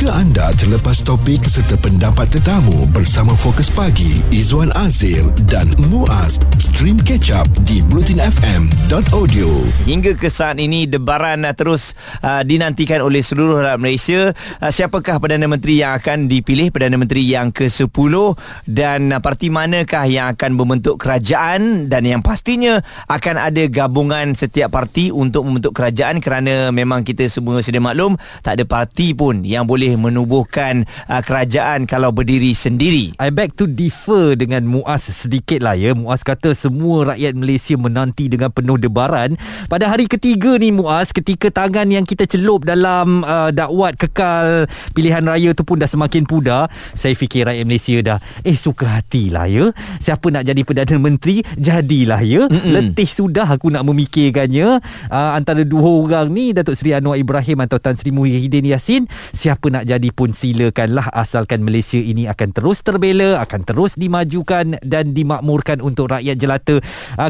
Jika anda terlepas topik serta pendapat tetamu bersama Fokus Pagi, Izwan Azir dan Muaz, stream catch up di blutinfm.audio. Hingga ke saat ini, debaran terus dinantikan oleh seluruh rakyat Malaysia. Siapakah Perdana Menteri yang akan dipilih, Perdana Menteri yang ke-10, dan parti manakah yang akan membentuk kerajaan, dan yang pastinya akan ada gabungan setiap parti untuk membentuk kerajaan, kerana memang kita semua sedia maklum, tak ada parti pun yang boleh menubuhkan kerajaan kalau berdiri sendiri. I beg to differ dengan Muaz sedikit lah ya. Muaz kata semua rakyat Malaysia menanti dengan penuh debaran. Pada hari ketiga ni Muaz, ketika tangan yang kita celup dalam dakwat kekal pilihan raya tu pun dah semakin pudar, saya fikir rakyat Malaysia dah suka hati lah ya. Siapa nak jadi Perdana Menteri, jadilah ya. Letih sudah aku nak memikirkannya. Antara dua orang ni, Datuk Seri Anwar Ibrahim atau Tan Sri Muhyiddin Yassin, siapa nak jadi pun silakanlah, asalkan Malaysia ini akan terus terbela, akan terus dimajukan dan dimakmurkan untuk rakyat jelata.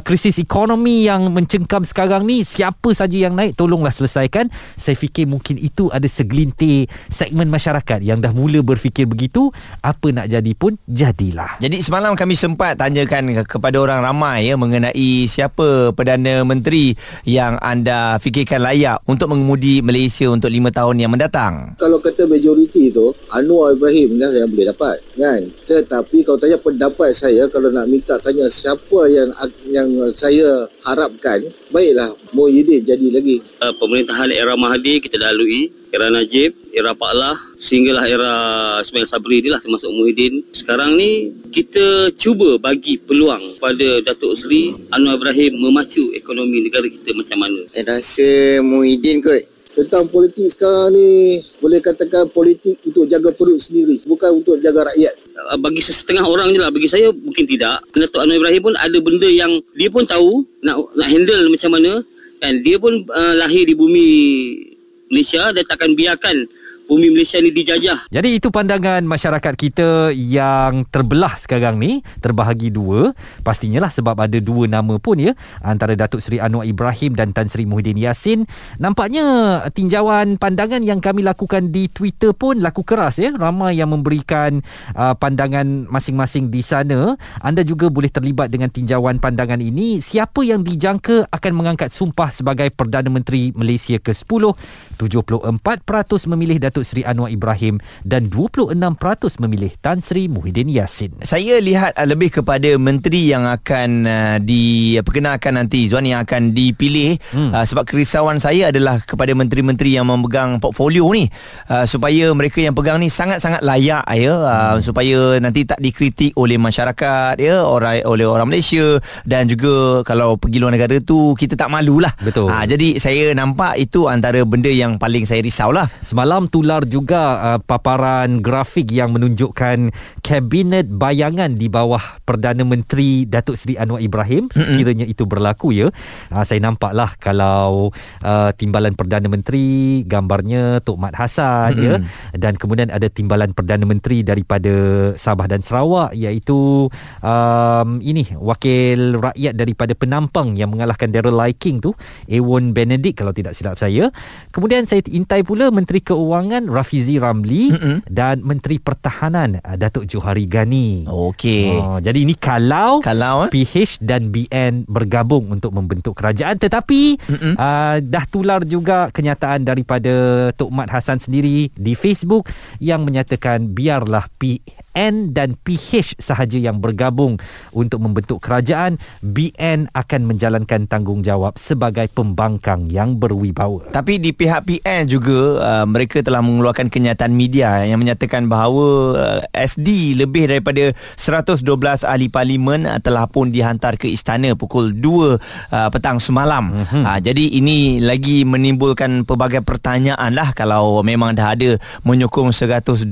Krisis ekonomi yang mencengkam sekarang ni, siapa saja yang naik tolonglah selesaikan. Saya fikir mungkin itu ada segelintir segmen masyarakat yang dah mula berfikir begitu. Apa nak jadi pun jadilah. Jadi semalam kami sempat tanyakan kepada orang ramai ya, mengenai siapa Perdana Menteri yang anda fikirkan layak untuk mengemudi Malaysia untuk 5 tahun yang mendatang. Kalau kata majoriti tu, Anwar Ibrahim lah yang boleh dapat kan. Tetapi kalau tanya pendapat saya, kalau nak minta tanya siapa yang saya harapkan, baiklah Muhyiddin jadi lagi. Pemerintahan era Mahathir kita dah lalui, era Najib, era Pak Lah, sehinggalah era Ismail Sabri inilah termasuk Muhyiddin. Sekarang ni kita cuba bagi peluang pada Datuk Seri Anwar Ibrahim memacu ekonomi negara kita macam mana. Saya rasa Muhyiddin kot. Tentang politik sekarang ni, boleh katakan politik untuk jaga perut sendiri, bukan untuk jaga rakyat. Bagi setengah orang je lah, bagi saya mungkin tidak. Datuk Anwar Ibrahim pun ada benda yang dia pun tahu nak handle macam mana. Dan dia pun lahir di bumi Malaysia, dia takkan biarkan bumi Malaysia ni dijajah. Jadi itu pandangan masyarakat kita yang terbelah sekarang ni, terbahagi dua. Pastinya lah sebab ada dua nama pun ya, antara Datuk Seri Anwar Ibrahim dan Tan Sri Muhyiddin Yassin. Nampaknya tinjauan pandangan yang kami lakukan di Twitter pun laku keras ya. Ramai yang memberikan pandangan masing-masing di sana. Anda juga boleh terlibat dengan tinjauan pandangan ini. Siapa yang dijangka akan mengangkat sumpah sebagai Perdana Menteri Malaysia ke-10? 74% memilih Datuk Seri Anwar Ibrahim dan 26% memilih Tan Sri Muhyiddin Yassin. Saya lihat lebih kepada menteri yang akan diperkenalkan nanti, Zuan, yang akan dipilih. Sebab kerisauan saya adalah kepada menteri-menteri yang memegang portfolio ni, supaya mereka yang pegang ni sangat-sangat layak ya, supaya nanti tak dikritik oleh masyarakat ya, oleh orang Malaysia, dan juga kalau pergi luar negara tu kita tak malulah. Betul. Jadi saya nampak itu antara benda yang paling saya risaulah. Semalam tulang juga paparan grafik yang menunjukkan kabinet bayangan di bawah Perdana Menteri Datuk Seri Anwar Ibrahim. Kiranya itu berlaku ya. Saya nampaklah kalau timbalan Perdana Menteri gambarnya Tok Mat Hasan ya, dan kemudian ada timbalan Perdana Menteri daripada Sabah dan Sarawak, iaitu ini wakil rakyat daripada Penampang yang mengalahkan Daryl Liking tu, Ewan Benedict kalau tidak silap saya. Kemudian saya intai pula Menteri Keuangan Rafizi Ramli dan Menteri Pertahanan Datuk Johari Ghani. Okey. Jadi ini kalau PH dan BN bergabung untuk membentuk kerajaan. Tetapi dah tular juga kenyataan daripada Tok Mat Hasan sendiri di Facebook yang menyatakan biarlah PN dan PH sahaja yang bergabung untuk membentuk kerajaan. BN akan menjalankan tanggungjawab sebagai pembangkang yang berwibawa. Tapi di pihak PN juga, mereka telah mengeluarkan kenyataan media yang menyatakan bahawa SD lebih daripada 112 ahli parlimen telah pun dihantar ke istana pukul 2 petang semalam. Jadi ini lagi menimbulkan pelbagai pertanyaan lah, kalau memang dah ada menyokong 112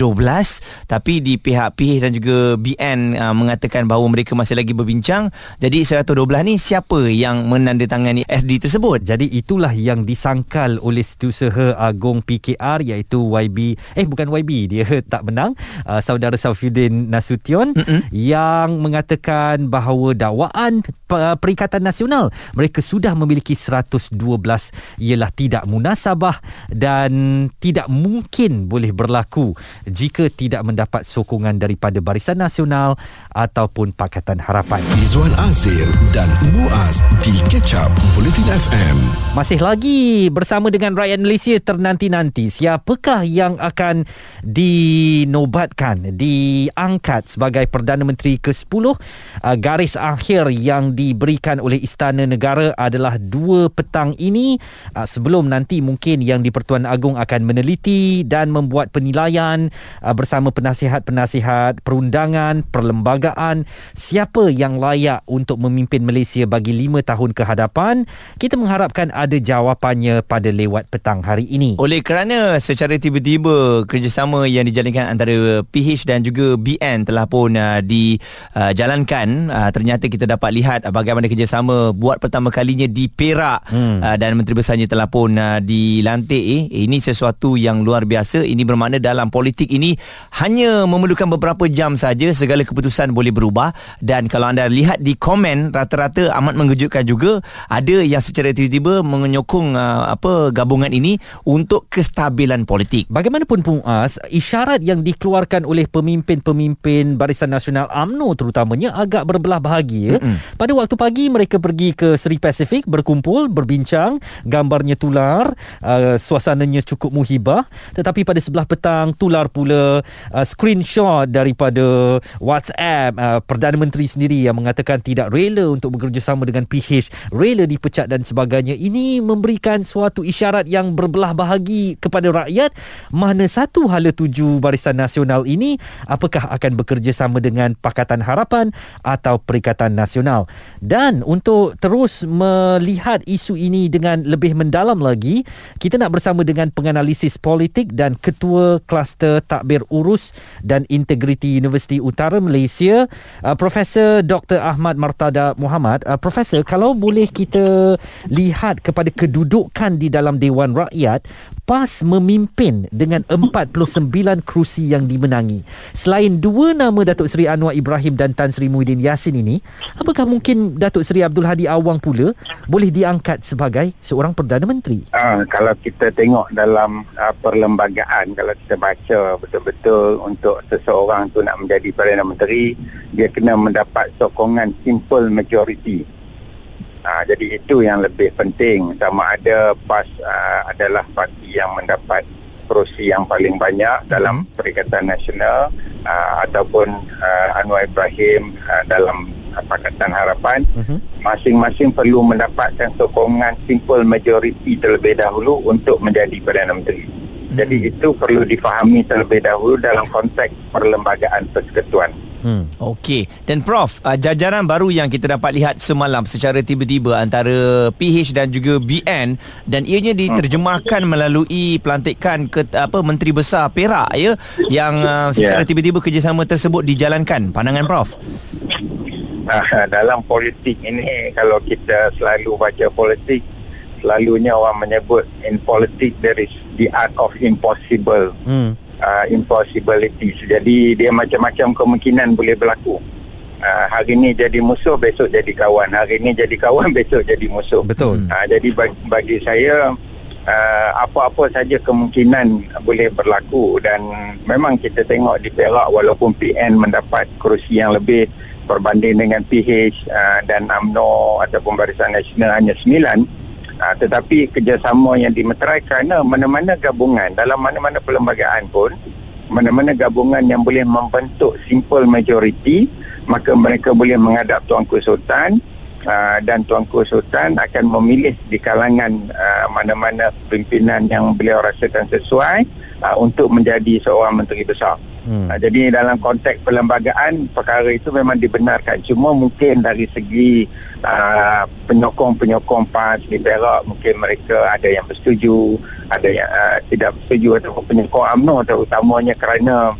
tapi di pihak PH dan juga BN mengatakan bahawa mereka masih lagi berbincang. Jadi 112 ni siapa yang menandatangani SD tersebut? Jadi itulah yang disangkal oleh Setiausaha Agong PKR, iaitu YB, dia tak menang, saudara Saifuddin Nasution, yang mengatakan bahawa dakwaan Perikatan Nasional mereka sudah memiliki 112 ialah tidak munasabah dan tidak mungkin boleh berlaku jika tidak mendapat sokongan daripada Barisan Nasional ataupun Pakatan Harapan. Izwan Azir dan Muaz di Catch Up Bulletin FM. Masih lagi bersama dengan rakyat Malaysia ternanti-nanti, siapakah yang akan dinobatkan, diangkat sebagai Perdana Menteri ke-10? Garis akhir yang diberikan oleh Istana Negara adalah 2 petang ini, sebelum nanti mungkin yang di Pertuan Agong akan meneliti dan membuat penilaian bersama penasihat-penasihat perundangan, perlembagaan, siapa yang layak untuk memimpin Malaysia bagi 5 tahun ke hadapan. Kita mengharapkan ada jawapannya pada lewat petang hari ini. Oleh kerana secara tiba-tiba kerjasama yang dijalankan antara PH dan juga BN telah pun dijalankan, ternyata kita dapat lihat bagaimana kerjasama buat pertama kalinya di Perak, dan Menteri Besarnya telah pun dilantik. Ini sesuatu yang luar biasa. Ini bermakna dalam politik ini hanya memerlukan beberapa jam saja, segala keputusan boleh berubah. Dan kalau anda lihat di komen, rata-rata amat mengejutkan juga, ada yang secara tiba-tiba menyokong gabungan ini untuk kestabilan politik. Bagaimanapun Puas, isyarat yang dikeluarkan oleh pemimpin-pemimpin Barisan Nasional UMNO terutamanya agak berbelah bahagia. Pada waktu pagi mereka pergi ke Seri Pasifik, berkumpul, berbincang, gambarnya tular, suasananya cukup muhibah. Tetapi pada sebelah petang tular pula screenshot daripada WhatsApp Perdana Menteri sendiri yang mengatakan tidak rela untuk bekerjasama dengan PH, rela dipecat dan sebagainya. Ini memberikan suatu isyarat yang berbelah bahagi kepada rakyat. Mana satu hala tuju Barisan Nasional ini, apakah akan bekerjasama dengan Pakatan Harapan atau Perikatan Nasional? Dan untuk terus melihat isu ini dengan lebih mendalam lagi, kita nak bersama dengan penganalisis politik dan Ketua Kluster Takbir Urus dan Integriti Universiti Utara Malaysia, Profesor Dr Ahmad Martada Muhammad. Profesor, kalau boleh kita lihat kepada kedudukan di dalam Dewan Rakyat, PAS memimpin dengan 49 kerusi yang dimenangi. Selain 2 nama Datuk Seri Anwar Ibrahim dan Tan Sri Muhyiddin Yassin ini, apakah mungkin Datuk Seri Abdul Hadi Awang pula boleh diangkat sebagai seorang Perdana Menteri? Kalau kita tengok dalam perlembagaan, kalau kita baca betul-betul, untuk seseorang tu nak menjadi Perdana Menteri, dia kena mendapat sokongan simple majority. Jadi itu yang lebih penting. Sama ada PAS adalah parti yang mendapat kerusi yang paling banyak dalam Perikatan Nasional, ataupun Anwar Ibrahim dalam Pakatan Harapan. Masing-masing perlu mendapatkan sokongan simple majority terlebih dahulu untuk menjadi Perdana Menteri. Jadi itu perlu difahami terlebih dahulu dalam konteks perlembagaan persekutuan. Okey. Dan Prof, jajaran baru yang kita dapat lihat semalam secara tiba-tiba antara PH dan juga BN, dan ianya diterjemahkan melalui pelantikan Menteri Besar Perak ya, yang secara tiba-tiba kerjasama tersebut dijalankan. Pandangan Prof? Dalam politik ini, kalau kita selalu baca politik, selalunya orang menyebut in politics there is the art of impossible. Impossibility. Jadi dia macam-macam kemungkinan boleh berlaku. Hari ni jadi musuh, besok jadi kawan. Hari ni jadi kawan, besok jadi musuh. Betul. Jadi bagi saya, apa-apa saja kemungkinan boleh berlaku. Dan memang kita tengok di Perak, walaupun PN mendapat kerusi yang lebih berbanding dengan PH dan UMNO ataupun Barisan Nasional hanya 9, tetapi kerjasama yang dimeterai, kerana mana-mana gabungan dalam mana-mana perlembagaan pun, mana-mana gabungan yang boleh membentuk simple majority, maka mereka boleh menghadap Tuanku Sultan, dan Tuanku Sultan akan memilih di kalangan mana-mana pimpinan yang beliau rasakan sesuai untuk menjadi seorang Menteri Besar. Jadi dalam konteks perlembagaan, perkara itu memang dibenarkan. Cuma mungkin dari segi penyokong-penyokong PAS di Perak, mungkin mereka ada yang bersetuju, ada yang tidak bersetuju, atau penyokong UMNO terutamanya, kerana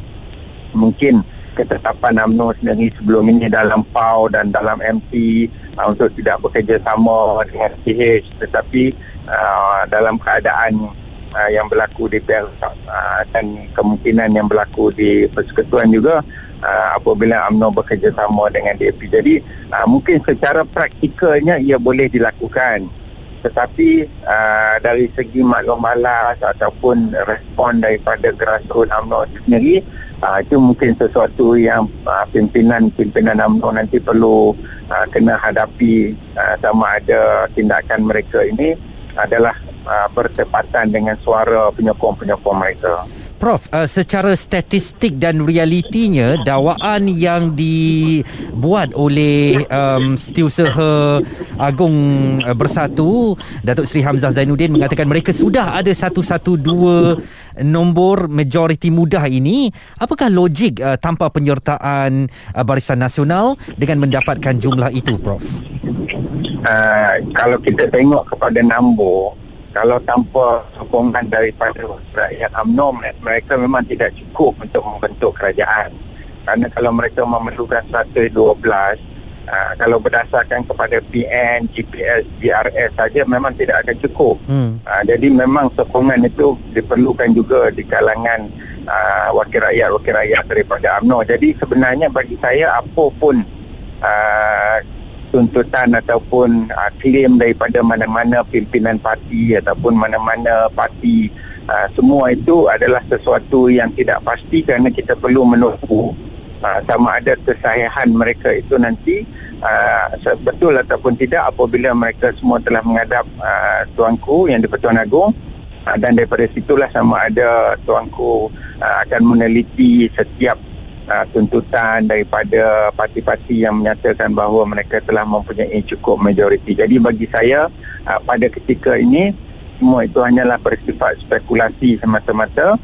mungkin ketetapan UMNO sendiri sebelum ini dalam PAU dan dalam MP untuk tidak bekerjasama dengan PH, tetapi dalam keadaan yang berlaku di Perak dan kemungkinan yang berlaku di Persekutuan juga apabila UMNO bekerjasama dengan DAP. Jadi mungkin secara praktikalnya ia boleh dilakukan, tetapi dari segi maklum malas ataupun respon daripada grassroots UMNO sendiri, itu mungkin sesuatu yang pimpinan UMNO nanti perlu kena hadapi, sama ada tindakan mereka ini adalah bertepatan dengan suara penyokong-penyokong mereka. Prof, secara statistik dan realitinya, dakwaan yang dibuat oleh Setiausaha Agung Bersatu, Datuk Seri Hamzah Zainuddin mengatakan mereka sudah ada 112 nombor majoriti mudah ini. Apakah logik tanpa penyertaan Barisan Nasional dengan mendapatkan jumlah itu, Prof? Kalau kita tengok kepada nombor, kalau tanpa sokongan daripada rakyat UMNO, mereka memang tidak cukup untuk membentuk kerajaan. Kerana kalau mereka memerlukan 112, kalau berdasarkan kepada PN, GPS, GRS saja memang tidak akan cukup. Jadi memang sokongan itu diperlukan juga di kalangan wakil rakyat-wakil rakyat daripada UMNO. Jadi sebenarnya bagi saya apapun tuntutan ataupun klaim daripada mana-mana pimpinan parti ataupun mana-mana parti, semua itu adalah sesuatu yang tidak pasti, kerana kita perlu menunggu sama ada kesahihan mereka itu nanti betul ataupun tidak apabila mereka semua telah menghadap Tuanku Yang di-Pertuan Agong, dan daripada situlah sama ada Tuanku akan meneliti setiap tuntutan daripada parti-parti yang menyatakan bahawa mereka telah mempunyai cukup majoriti. Jadi bagi saya pada ketika ini semua itu hanyalah bersifat spekulasi semata-mata,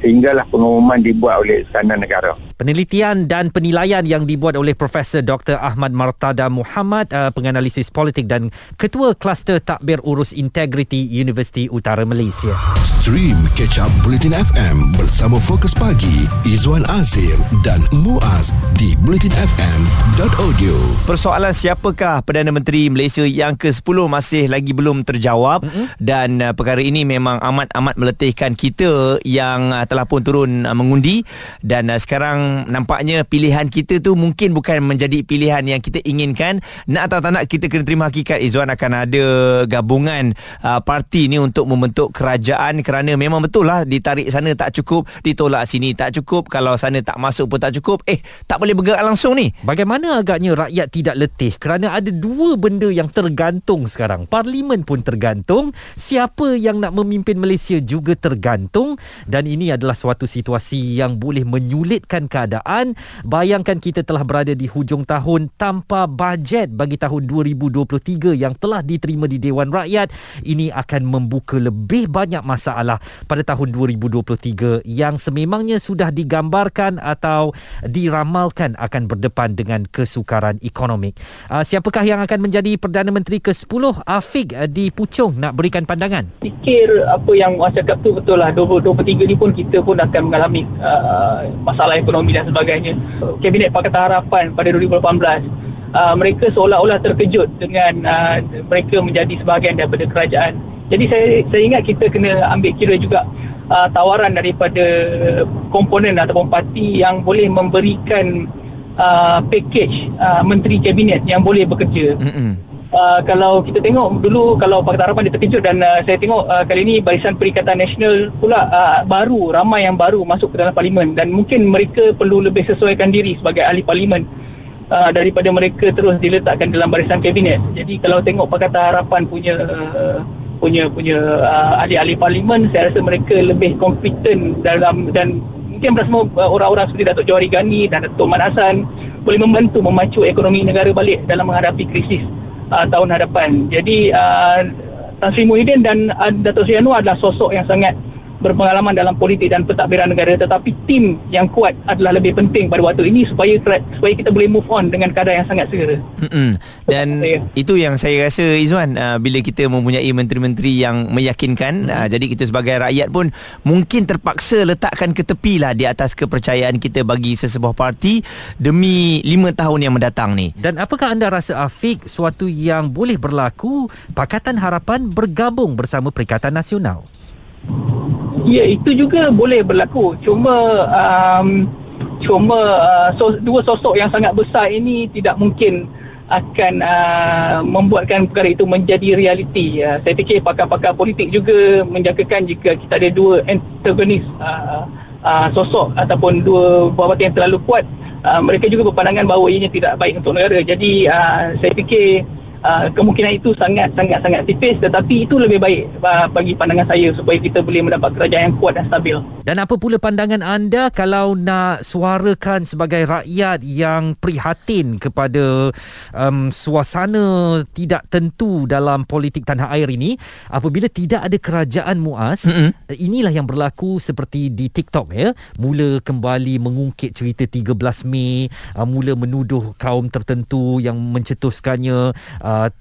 sehinggalah pengumuman dibuat oleh Istana Negara. Penelitian dan penilaian yang dibuat oleh Profesor Dr Ahmad Martada Muhammad, penganalisis politik dan Ketua Kluster Takbir Urus Integriti Universiti Utara Malaysia. Stream catch up Bulletin FM bersama Fokus Pagi Izwan Azir dan Muaz di bulletinfm.audio. Persoalan siapakah Perdana Menteri Malaysia yang ke-10 masih lagi belum terjawab, dan perkara ini memang amat-amat meletihkan kita yang telah pun turun mengundi, dan sekarang nampaknya pilihan kita tu mungkin bukan menjadi pilihan yang kita inginkan. Nak atau tak nak, kita kena terima hakikat, Izwan, akan ada gabungan parti ni untuk membentuk kerajaan, kerana memang betul lah ditarik sana tak cukup, ditolak sini tak cukup, kalau sana tak masuk pun tak cukup, tak boleh bergerak langsung ni. Bagaimana agaknya rakyat tidak letih, kerana ada dua benda yang tergantung sekarang. Parlimen pun tergantung, siapa yang nak memimpin Malaysia juga tergantung, dan ini adalah suatu situasi yang boleh menyulitkan keadaan. Bayangkan kita telah berada di hujung tahun tanpa bajet bagi tahun 2023 yang telah diterima di Dewan Rakyat. Ini akan membuka lebih banyak masalah pada tahun 2023 yang sememangnya sudah digambarkan atau diramalkan akan berdepan dengan kesukaran ekonomi. Siapakah yang akan menjadi Perdana Menteri ke-10? Afiq di Puchong nak berikan pandangan. Fikir apa yang Muaz cakap tu betul lah. 2023 ni pun kita pun akan mengalami masalah ekonomi dan sebagainya. Kabinet Pakatan Harapan pada 2018, mereka seolah-olah terkejut dengan mereka menjadi sebahagian daripada kerajaan. Jadi saya ingat kita kena ambil kira juga tawaran daripada komponen ataupun parti yang boleh memberikan package menteri kabinet yang boleh bekerja. Kalau kita tengok dulu, kalau Pakatan Harapan dia terkejut, dan saya tengok kali ini Barisan Perikatan Nasional pula baru, ramai yang baru masuk ke dalam parlimen, dan mungkin mereka perlu lebih sesuaikan diri sebagai ahli parlimen daripada mereka terus diletakkan dalam barisan kabinet. Jadi kalau tengok Pakatan Harapan punya ahli-ahli parlimen, saya rasa mereka lebih kompeten dalam, dan mungkin semua orang-orang seperti Datuk Johari Ghani dan Tok Mat Hasan boleh membantu memacu ekonomi negara balik dalam menghadapi krisis tahun hadapan. Jadi Tan Sri Muhyiddin dan Datuk Seri Anwar adalah sosok yang sangat berpengalaman dalam politik dan pentadbiran negara, tetapi tim yang kuat adalah lebih penting pada waktu ini supaya kita boleh move on dengan keadaan yang sangat segera. Dan itu yang saya rasa, Izwan, bila kita mempunyai menteri-menteri yang meyakinkan, jadi kita sebagai rakyat pun mungkin terpaksa letakkan ke tepi lah di atas kepercayaan kita bagi sesebuah parti demi 5 tahun yang mendatang ni. Dan apakah anda rasa, Afiq, suatu yang boleh berlaku Pakatan Harapan bergabung bersama Perikatan Nasional? Ya, itu juga boleh berlaku. Cuma dua sosok yang sangat besar ini tidak mungkin akan membuatkan perkara itu menjadi realiti. Saya fikir pakar-pakar politik juga menjangkakan jika kita ada dua antagonis sosok ataupun dua buah parti yang terlalu kuat, mereka juga berpandangan bahawa ianya tidak baik untuk negara. Jadi saya fikir kemungkinan itu sangat tipis, tetapi itu lebih baik bagi pandangan saya supaya kita boleh mendapat kerajaan yang kuat dan stabil. Dan apa pula pandangan anda kalau nak suarakan sebagai rakyat yang prihatin kepada suasana tidak tentu dalam politik tanah air ini, apabila tidak ada kerajaan, Muaz? Inilah yang berlaku seperti di TikTok, ya, mula kembali mengungkit cerita 13 Mei, mula menuduh kaum tertentu yang mencetuskannya,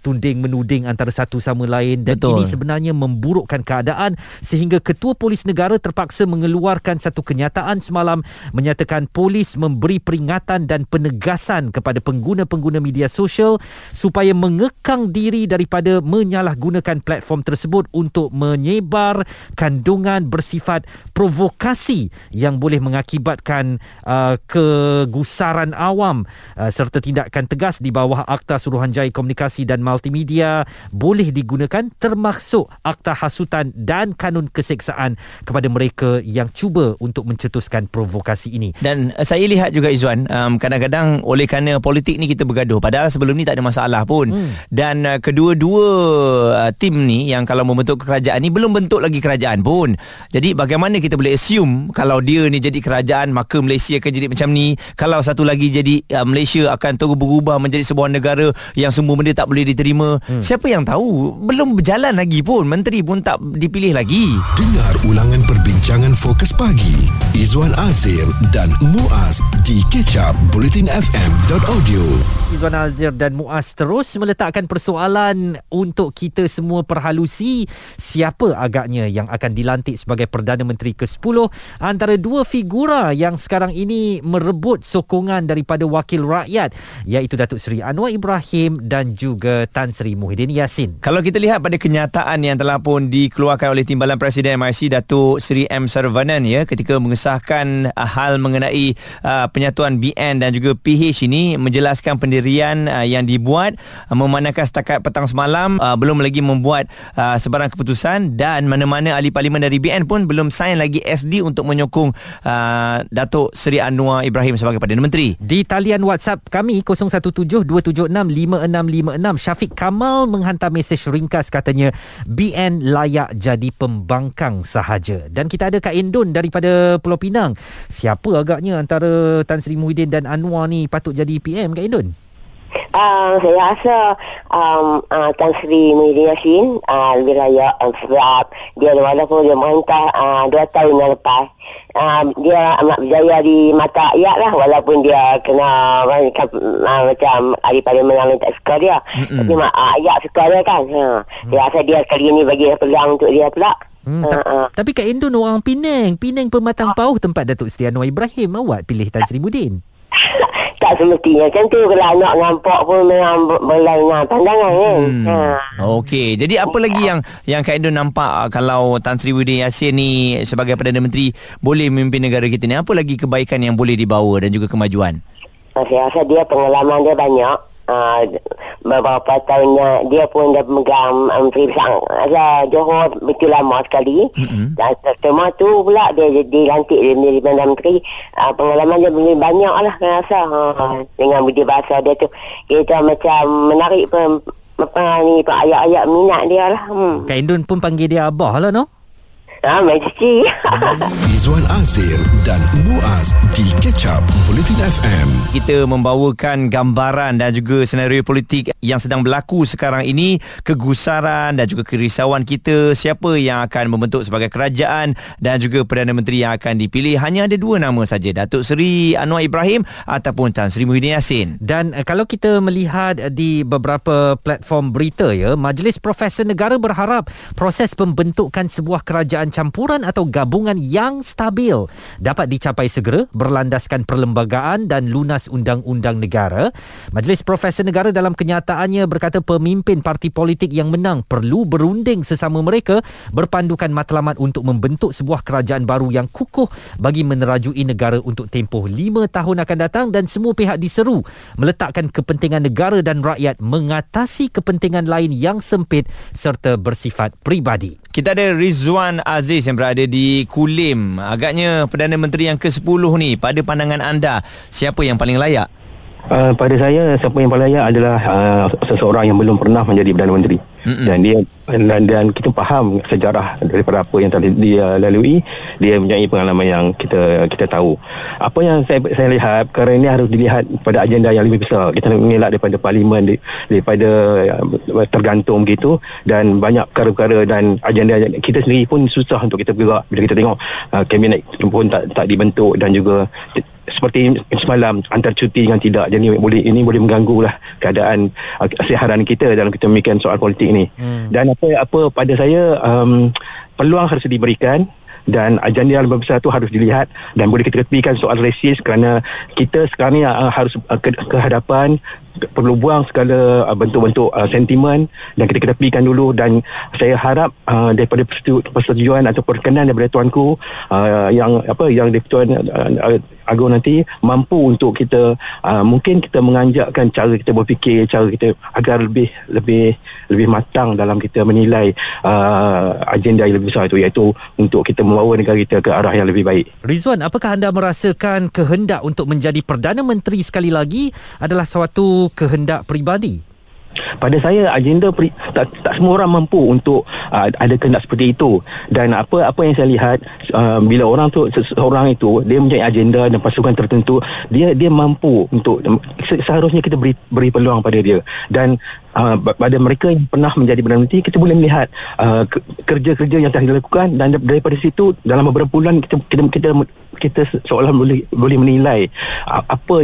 tunding menuding antara satu sama lain. Dan ini sebenarnya memburukkan keadaan sehingga Ketua Polis Negara terpaksa mengeluarkan satu kenyataan semalam menyatakan polis memberi peringatan dan penegasan kepada pengguna-pengguna media sosial supaya mengekang diri daripada menyalahgunakan platform tersebut untuk menyebar kandungan bersifat provokasi yang boleh mengakibatkan kegusaran awam, serta tindakan tegas di bawah Akta Suruhanjaya Komunikasi dan Multimedia boleh digunakan, termasuk Akta Hasutan dan Kanun Keseksaan kepada mereka yang cuba untuk mencetuskan provokasi ini. Dan saya lihat juga, Izwan, kadang-kadang oleh kerana politik ni kita bergaduh, padahal sebelum ni tak ada masalah pun. Dan kedua-dua tim ni yang kalau membentuk kerajaan ni belum bentuk lagi kerajaan pun. Jadi bagaimana kita boleh assume kalau dia ni jadi kerajaan maka Malaysia akan jadi macam ni, kalau satu lagi jadi Malaysia akan terus berubah menjadi sebuah negara yang semua benda tak boleh diterima. Siapa yang tahu? Belum berjalan lagi pun, menteri pun tak dipilih lagi. Dengar ulangan perbincangan Fokus Pagi Izwan Azir dan Muaz di catch up bulletinfm.audio. Izwan Azir dan Muaz terus meletakkan persoalan untuk kita semua perhalusi, siapa agaknya yang akan dilantik sebagai Perdana Menteri ke-10 antara dua figura yang sekarang ini merebut sokongan daripada wakil rakyat, iaitu Datuk Seri Anwar Ibrahim dan juga Tan Sri Muhyiddin Yassin. Kalau kita lihat pada kenyataan yang telah pun dikeluarkan oleh Timbalan Presiden MIC, Datuk Seri M. Sarvan, ya, ketika mengesahkan hal mengenai penyatuan BN dan juga PH ini, menjelaskan pendirian yang dibuat, memandangkan setakat petang semalam belum lagi membuat sebarang keputusan, dan mana-mana ahli parlimen dari BN pun belum sign lagi SD untuk menyokong Datuk Seri Anwar Ibrahim sebagai Perdana Menteri. Di talian WhatsApp kami 01727656 Syafiq Kamal menghantar mesej ringkas, katanya BN layak jadi pembangkang sahaja. Dan kita ada Kak Endon daripada Pulau Pinang. Siapa agaknya antara Tan Sri Muhyiddin dan Anwar ni patut jadi PM, Kak Endon? Saya rasa Tan Sri Muhyiddin Yassin lebih layak, sebab dia walaupun dia merintah 2 tahun yang lepas, dia amat berjaya di mata rakyat lah, walaupun dia kena macam ahli parlimen yang tak suka dia. Tapi rakyat suka dia kan. Saya rasa dia kali ini bagi peluang untuk dia pula. Tapi Kak Endon orang Penang Pematang Pauh, tempat Datuk Seri Anwar Ibrahim. Awak pilih Tan Sri Muhyiddin? Tak semestinya macam tu. Kalau anak nampak pun memang berlainan pandangan kan. Okey, jadi apa lagi yang Kak Endon nampak kalau Tan Sri Muhyiddin Yassin ni sebagai Perdana Menteri boleh memimpin negara kita ni? Apa lagi kebaikan yang boleh dibawa dan juga kemajuan? Saya rasa dia pengalaman dia banyak. Beberapa tahunnya dia pun dah memegang Menteri Johor betul lama sekali. Dan setelah tu pula dia dilantik menjadi Perdana Menteri. Pengalaman dia banyak lah saya rasa. Dengan budi bahasa dia tu kita macam menarik ayat-ayat minat dia lah. Kak Endon pun panggil dia Abah lah, no? Mesti. Izwan Azir dan Muaz di Catch Up Bulletin FM. Kita membawakan gambaran dan juga senario politik yang sedang berlaku sekarang ini, kegusaran dan juga kerisauan kita, siapa yang akan membentuk sebagai kerajaan dan juga Perdana Menteri yang akan dipilih. Hanya ada dua nama saja, Datuk Seri Anwar Ibrahim ataupun Tan Sri Muhyiddin Yassin. Dan kalau kita melihat di beberapa platform berita ya, Majlis Profesor Negara berharap proses pembentukan sebuah kerajaan campuran atau gabungan yang stabil dapat dicapai segera berlandaskan perlembagaan dan lunas undang-undang negara. Majlis Profesor Negara dalam kenyataannya berkata pemimpin parti politik yang menang perlu berunding sesama mereka berpandukan matlamat untuk membentuk sebuah kerajaan baru yang kukuh bagi menerajui negara untuk tempoh 5 tahun akan datang, dan semua pihak diseru meletakkan kepentingan negara dan rakyat mengatasi kepentingan lain yang sempit serta bersifat peribadi. Kita ada Rizwan Aziz yang berada di Kulim. Agaknya Perdana Menteri yang ke-10 ni, pada pandangan anda, siapa yang paling layak? Pada saya, siapa yang paling layak adalah seseorang yang belum pernah menjadi Perdana Menteri. Dan dia dan kita faham sejarah daripada apa yang telah dia lalui, dia mempunyai pengalaman yang kita tahu. Apa yang saya lihat kerana ini harus dilihat pada agenda yang lebih besar. Kita mengelak daripada parlimen, daripada tergantung begitu, dan banyak perkara-perkara dan agenda kita sendiri pun susah untuk kita bergerak bila kita tengok kabinet pun tak dibentuk, dan juga seperti semalam antara cuti dengan tidak. Jadi ini boleh mengganggulah keadaan siharan kita dalam kita memikirkan soal politik ini. Dan apa pada saya peluang harus diberikan, dan agenda yang lebih besar itu harus dilihat, dan boleh kita tepikan soal resis kerana kita sekarang ni harus ke hadapan, perlu buang segala bentuk-bentuk sentimen dan kita tepikan dulu. Dan saya harap daripada persetujuan atau perkenan daripada Tuanku yang Tuan Agong nanti mampu untuk kita mungkin kita menganjakkan cara kita berfikir, cara kita agar lebih matang dalam kita menilai agenda yang lebih besar itu, iaitu untuk kita membawa negara kita ke arah yang lebih baik. Rizwan, apakah anda merasakan kehendak untuk menjadi Perdana Menteri sekali lagi adalah suatu kehendak peribadi? Pada saya agenda tak semua orang mampu untuk ada kehendak seperti itu, dan apa yang saya lihat bila orang tu seorang itu dia mempunyai agenda dan pasukan tertentu, dia mampu untuk seharusnya kita beri peluang pada dia. Dan pada mereka yang pernah menjadi Perdana Menteri, kita boleh melihat kerja-kerja yang telah dilakukan, dan daripada situ dalam beberapa bulan kita seolah boleh menilai apa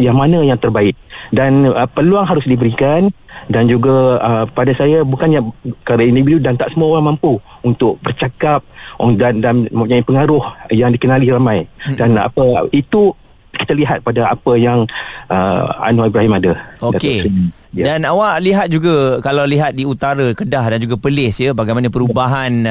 yang mana yang terbaik, dan peluang harus diberikan. Dan juga pada saya bukannya kerana individu dan tak semua orang mampu untuk bercakap dan mempunyai pengaruh yang dikenali ramai. Dan apa itu kita lihat pada apa yang Anwar Ibrahim ada. Okey. Dan awak lihat juga, kalau lihat di utara, Kedah dan juga Perlis ya, bagaimana perubahan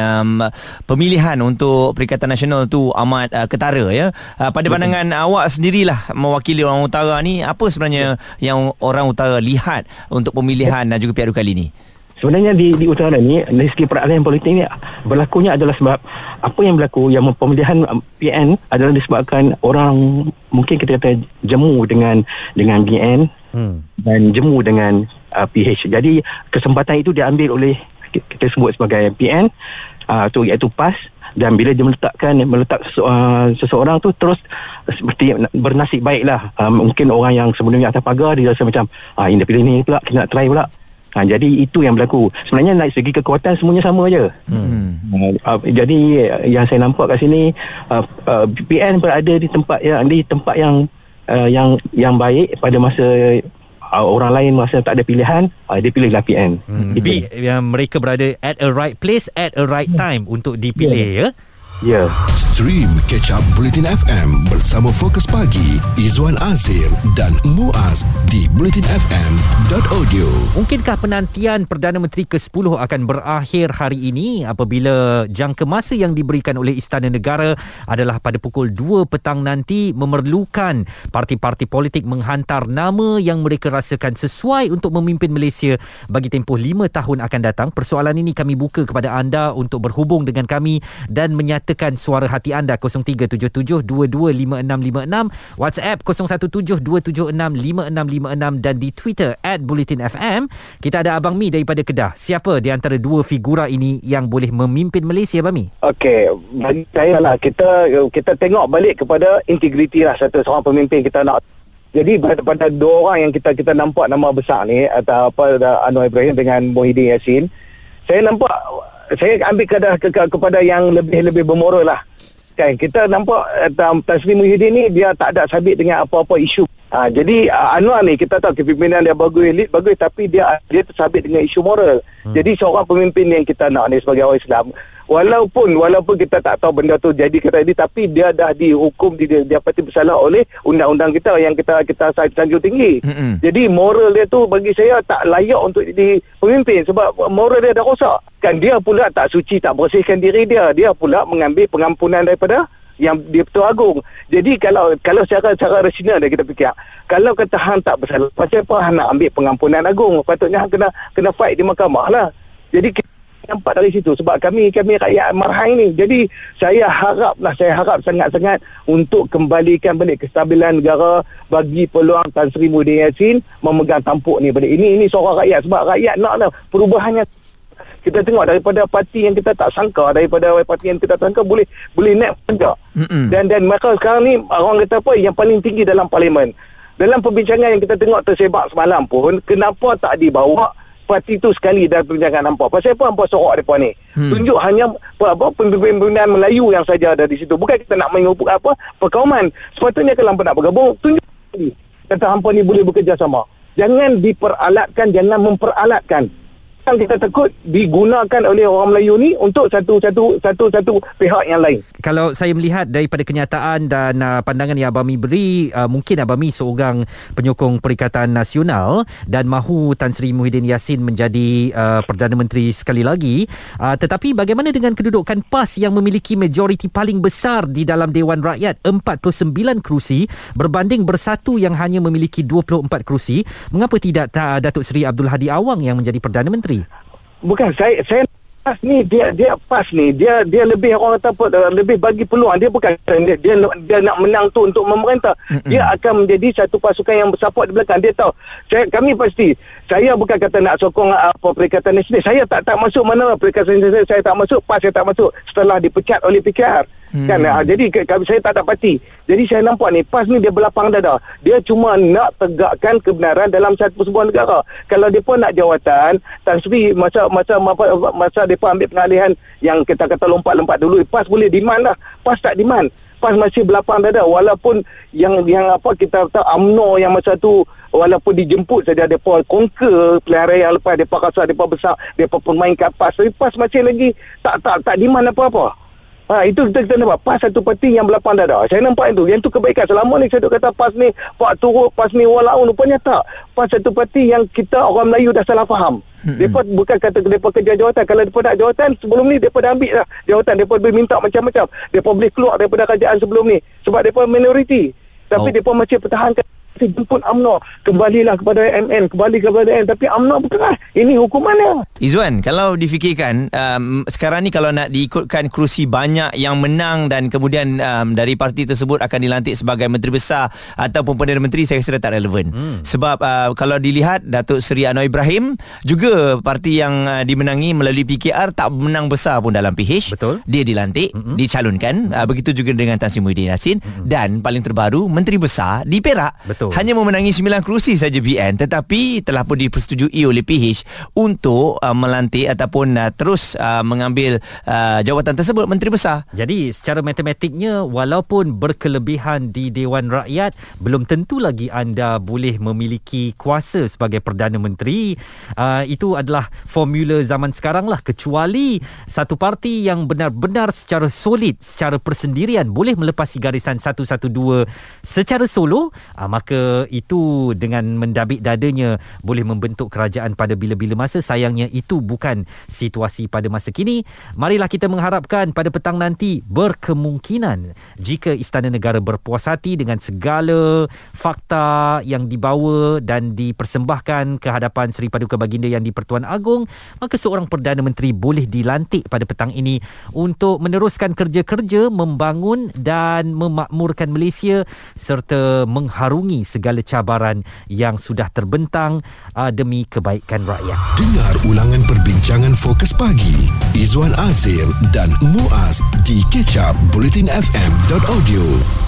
pemilihan untuk Perikatan Nasional tu amat ketara ya. Pada pandangan awak sendirilah mewakili orang utara ni, apa sebenarnya yang orang utara lihat untuk pemilihan dan juga piadu kali ni? Sebenarnya di utara ni, dari segi peralihan politik ni berlakunya adalah sebab apa yang berlaku, yang pemilihan PN adalah disebabkan orang mungkin kita kata jemu dengan BN dan jemu dengan PH. Jadi kesempatan itu diambil oleh kita sebut sebagai PN tu, iaitu PAS. Dan bila dia meletak seseorang tu terus seperti bernasib baiklah, mungkin orang yang sebelumnya atas pagar dia rasa macam ini pilih ni pula, kita nak try pula. Jadi itu yang berlaku. Sebenarnya dari segi kekuatan semuanya sama je. Jadi yang saya nampak kat sini PN berada di tempat yang baik pada masa orang lain masa tak ada pilihan, dia pilihlah PN. Tapi mereka berada at a right place at a right time untuk dipilih ya. Yeah. Stream Catch Up Bulletin FM bersama Fokus Pagi Izwan Azir dan Muaz di bulletinfm.audio. Mungkinkah penantian Perdana Menteri ke-10 akan berakhir hari ini apabila jangka masa yang diberikan oleh Istana Negara adalah pada pukul 2 petang nanti, memerlukan parti-parti politik menghantar nama yang mereka rasakan sesuai untuk memimpin Malaysia bagi tempoh 5 tahun akan datang. Persoalan ini kami buka kepada anda untuk berhubung dengan kami dan menyatakan Nyatakan suara hati anda 0377225656, WhatsApp 0172765656 dan di Twitter @bulletinfm. Kita ada Abang Mi daripada Kedah. Siapa di antara dua figura ini yang boleh memimpin Malaysia, Abang Mi? Okey, bagi saya lah, kita tengok balik kepada integriti lah satu seorang pemimpin kita nak. Jadi pada dua orang yang kita nampak nama besar ni, atau apa, Anwar Ibrahim dengan Muhyiddin Yassin, saya nampak, saya ambil kepada yang lebih bermoral lah. Kan, kita nampak Tan Sri Muhyiddin ni dia tak ada sabit dengan apa-apa isu. Jadi Anwar ni kita tahu kepimpinan dia bagus, tapi dia tersabit dengan isu moral. Jadi seorang pemimpin yang kita nak ni sebagai orang Islam, Walaupun kita tak tahu benda tu jadi kata ini, tapi dia dah dihukum, dia pasti bersalah oleh undang-undang kita yang kita sanjung tinggi. Mm-hmm. Jadi moral dia tu bagi saya tak layak untuk jadi pemimpin, sebab moral dia dah rosak. Kan dia pula tak suci, tak bersihkan diri dia. Dia pula mengambil pengampunan daripada yang Di-Pertuan Agong. Jadi kalau secara rasional kita fikir, kalau kata hang tak bersalah, macam apa hang nak ambil pengampunan Agong? Patutnya hang kena fight di mahkamah lah. Jadi nampak dari situ, sebab kami rakyat marhang ni. Jadi saya harap sangat-sangat untuk kembalikan balik kestabilan negara, bagi peluang Tan Sri Muhyiddin Yassin memegang tampuk ni balik. Ini seorang rakyat, sebab rakyat nak perubahannya. Kita tengok daripada parti yang kita tak sangka, boleh naik pangkat. Dan mereka sekarang ni orang kata apa yang paling tinggi dalam parlimen. Dalam perbincangan yang kita tengok tersebar semalam pun, kenapa tak dibawa parti itu sekali dalam perbincangan hampa? Pasal apa sorak mereka ni? Tunjuk hanya pemimpinan Melayu yang saja ada di situ. Bukan kita nak menghubung perkauman. Sepatutnya kalau hampa nak bergabung, tunjuk sekali kata hampa ni boleh bekerjasama. Jangan diperalatkan, jangan memperalatkan. Kita takut digunakan oleh orang Melayu ni untuk satu pihak yang lain. Kalau saya melihat daripada kenyataan dan pandangan yang Abang Mi beri, mungkin Abang Mi seorang penyokong Perikatan Nasional dan mahu Tan Sri Muhyiddin Yassin menjadi Perdana Menteri sekali lagi. Tetapi bagaimana dengan kedudukan PAS yang memiliki majoriti paling besar di dalam Dewan Rakyat, 49 kerusi, berbanding Bersatu yang hanya memiliki 24 kerusi? Mengapa tidak Datuk Seri Abdul Hadi Awang yang menjadi Perdana Menteri? Bukan, saya PAS ni dia lebih, orang kata apa, lebih bagi peluang. Dia bukan dia nak menang tu untuk memerintah. Dia akan menjadi satu pasukan yang bersupport di belakang. Dia tahu kami pasti. Saya bukan kata nak sokong Perikatan Nasional. Saya tak masuk mana Perikatan Nasional, saya tak masuk, PAS saya tak masuk setelah dipecat oleh PKR. Kan, jadi saya tak dapat parti. Jadi saya nampak ni PAS ni dia berlapang dada. Dia cuma nak tegakkan kebenaran dalam satu sebuah negara. Kalau depa nak jawatan, Tan Sri masa depa ambil pengalihan yang kita kata lompat-lompat dulu, PAS boleh demand lah. PAS tak demand. PAS masih berlapang dada, walaupun yang apa kita kata UMNO yang masa tu, walaupun dijemput saja depa conquer pilihan raya lepas, depa rasa depa besar, depa permainkan PAS. Tapi PAS masih lagi tak demand apa-apa. Itu kita nampak PAS satu parti yang berlapang dada. Saya nampak itu. Yang tu kebaikan. Selama ni saya duk kata PAS ni pak turut, PAS ni walaun. Rupanya tak. PAS satu parti yang kita orang Melayu dah salah faham. Mereka bukan kata mereka kerja jawatan. Kalau mereka nak jawatan, sebelum ni mereka dah ambil dah jawatan. Mereka boleh minta macam-macam. Mereka boleh keluar daripada kerajaan sebelum ni, sebab mereka minoriti. Tapi mereka masih pertahankan. Jemput UMNO, kembalilah kepada MN, kembali kepada MN. Tapi UMNO berkeras. Ini hukumannya. Izwan, kalau difikirkan sekarang ni kalau nak diikutkan kerusi banyak yang menang, dan kemudian dari parti tersebut akan dilantik sebagai menteri besar ataupun Perdana Menteri, saya rasa tak relevan. Sebab kalau dilihat Datuk Seri Anwar Ibrahim juga, parti yang dimenangi melalui PKR tak menang besar pun dalam PH. Betul. Dia dilantik, dicalonkan. Begitu juga dengan Tan Sri Muhyiddin Yassin, dan paling terbaru menteri besar di Perak. Betul. Hanya memenangi 9 kerusi saja BN, tetapi telah pun dipersetujui oleh PH untuk melantik ataupun terus mengambil jawatan tersebut Menteri Besar. Jadi secara matematiknya, walaupun berkelebihan di Dewan Rakyat, belum tentu lagi anda boleh memiliki kuasa sebagai Perdana Menteri. Itu adalah formula zaman sekarang lah, kecuali satu parti yang benar-benar secara solid, secara persendirian boleh melepasi garisan 112 secara solo, maka Jika itu dengan mendabik dadanya boleh membentuk kerajaan pada bila-bila masa, sayangnya itu bukan situasi pada masa kini. Marilah kita mengharapkan pada petang nanti berkemungkinan jika Istana Negara berpuas hati dengan segala fakta yang dibawa dan dipersembahkan ke hadapan Seri Paduka Baginda Yang di-Pertuan Agong, maka seorang Perdana Menteri boleh dilantik pada petang ini untuk meneruskan kerja-kerja membangun dan memakmurkan Malaysia serta mengharungi segala cabaran yang sudah terbentang demi kebaikan rakyat. Dengar ulangan perbincangan Fokus Pagi Izwan Azir dan Muaz di kecap bulletinfm.audio.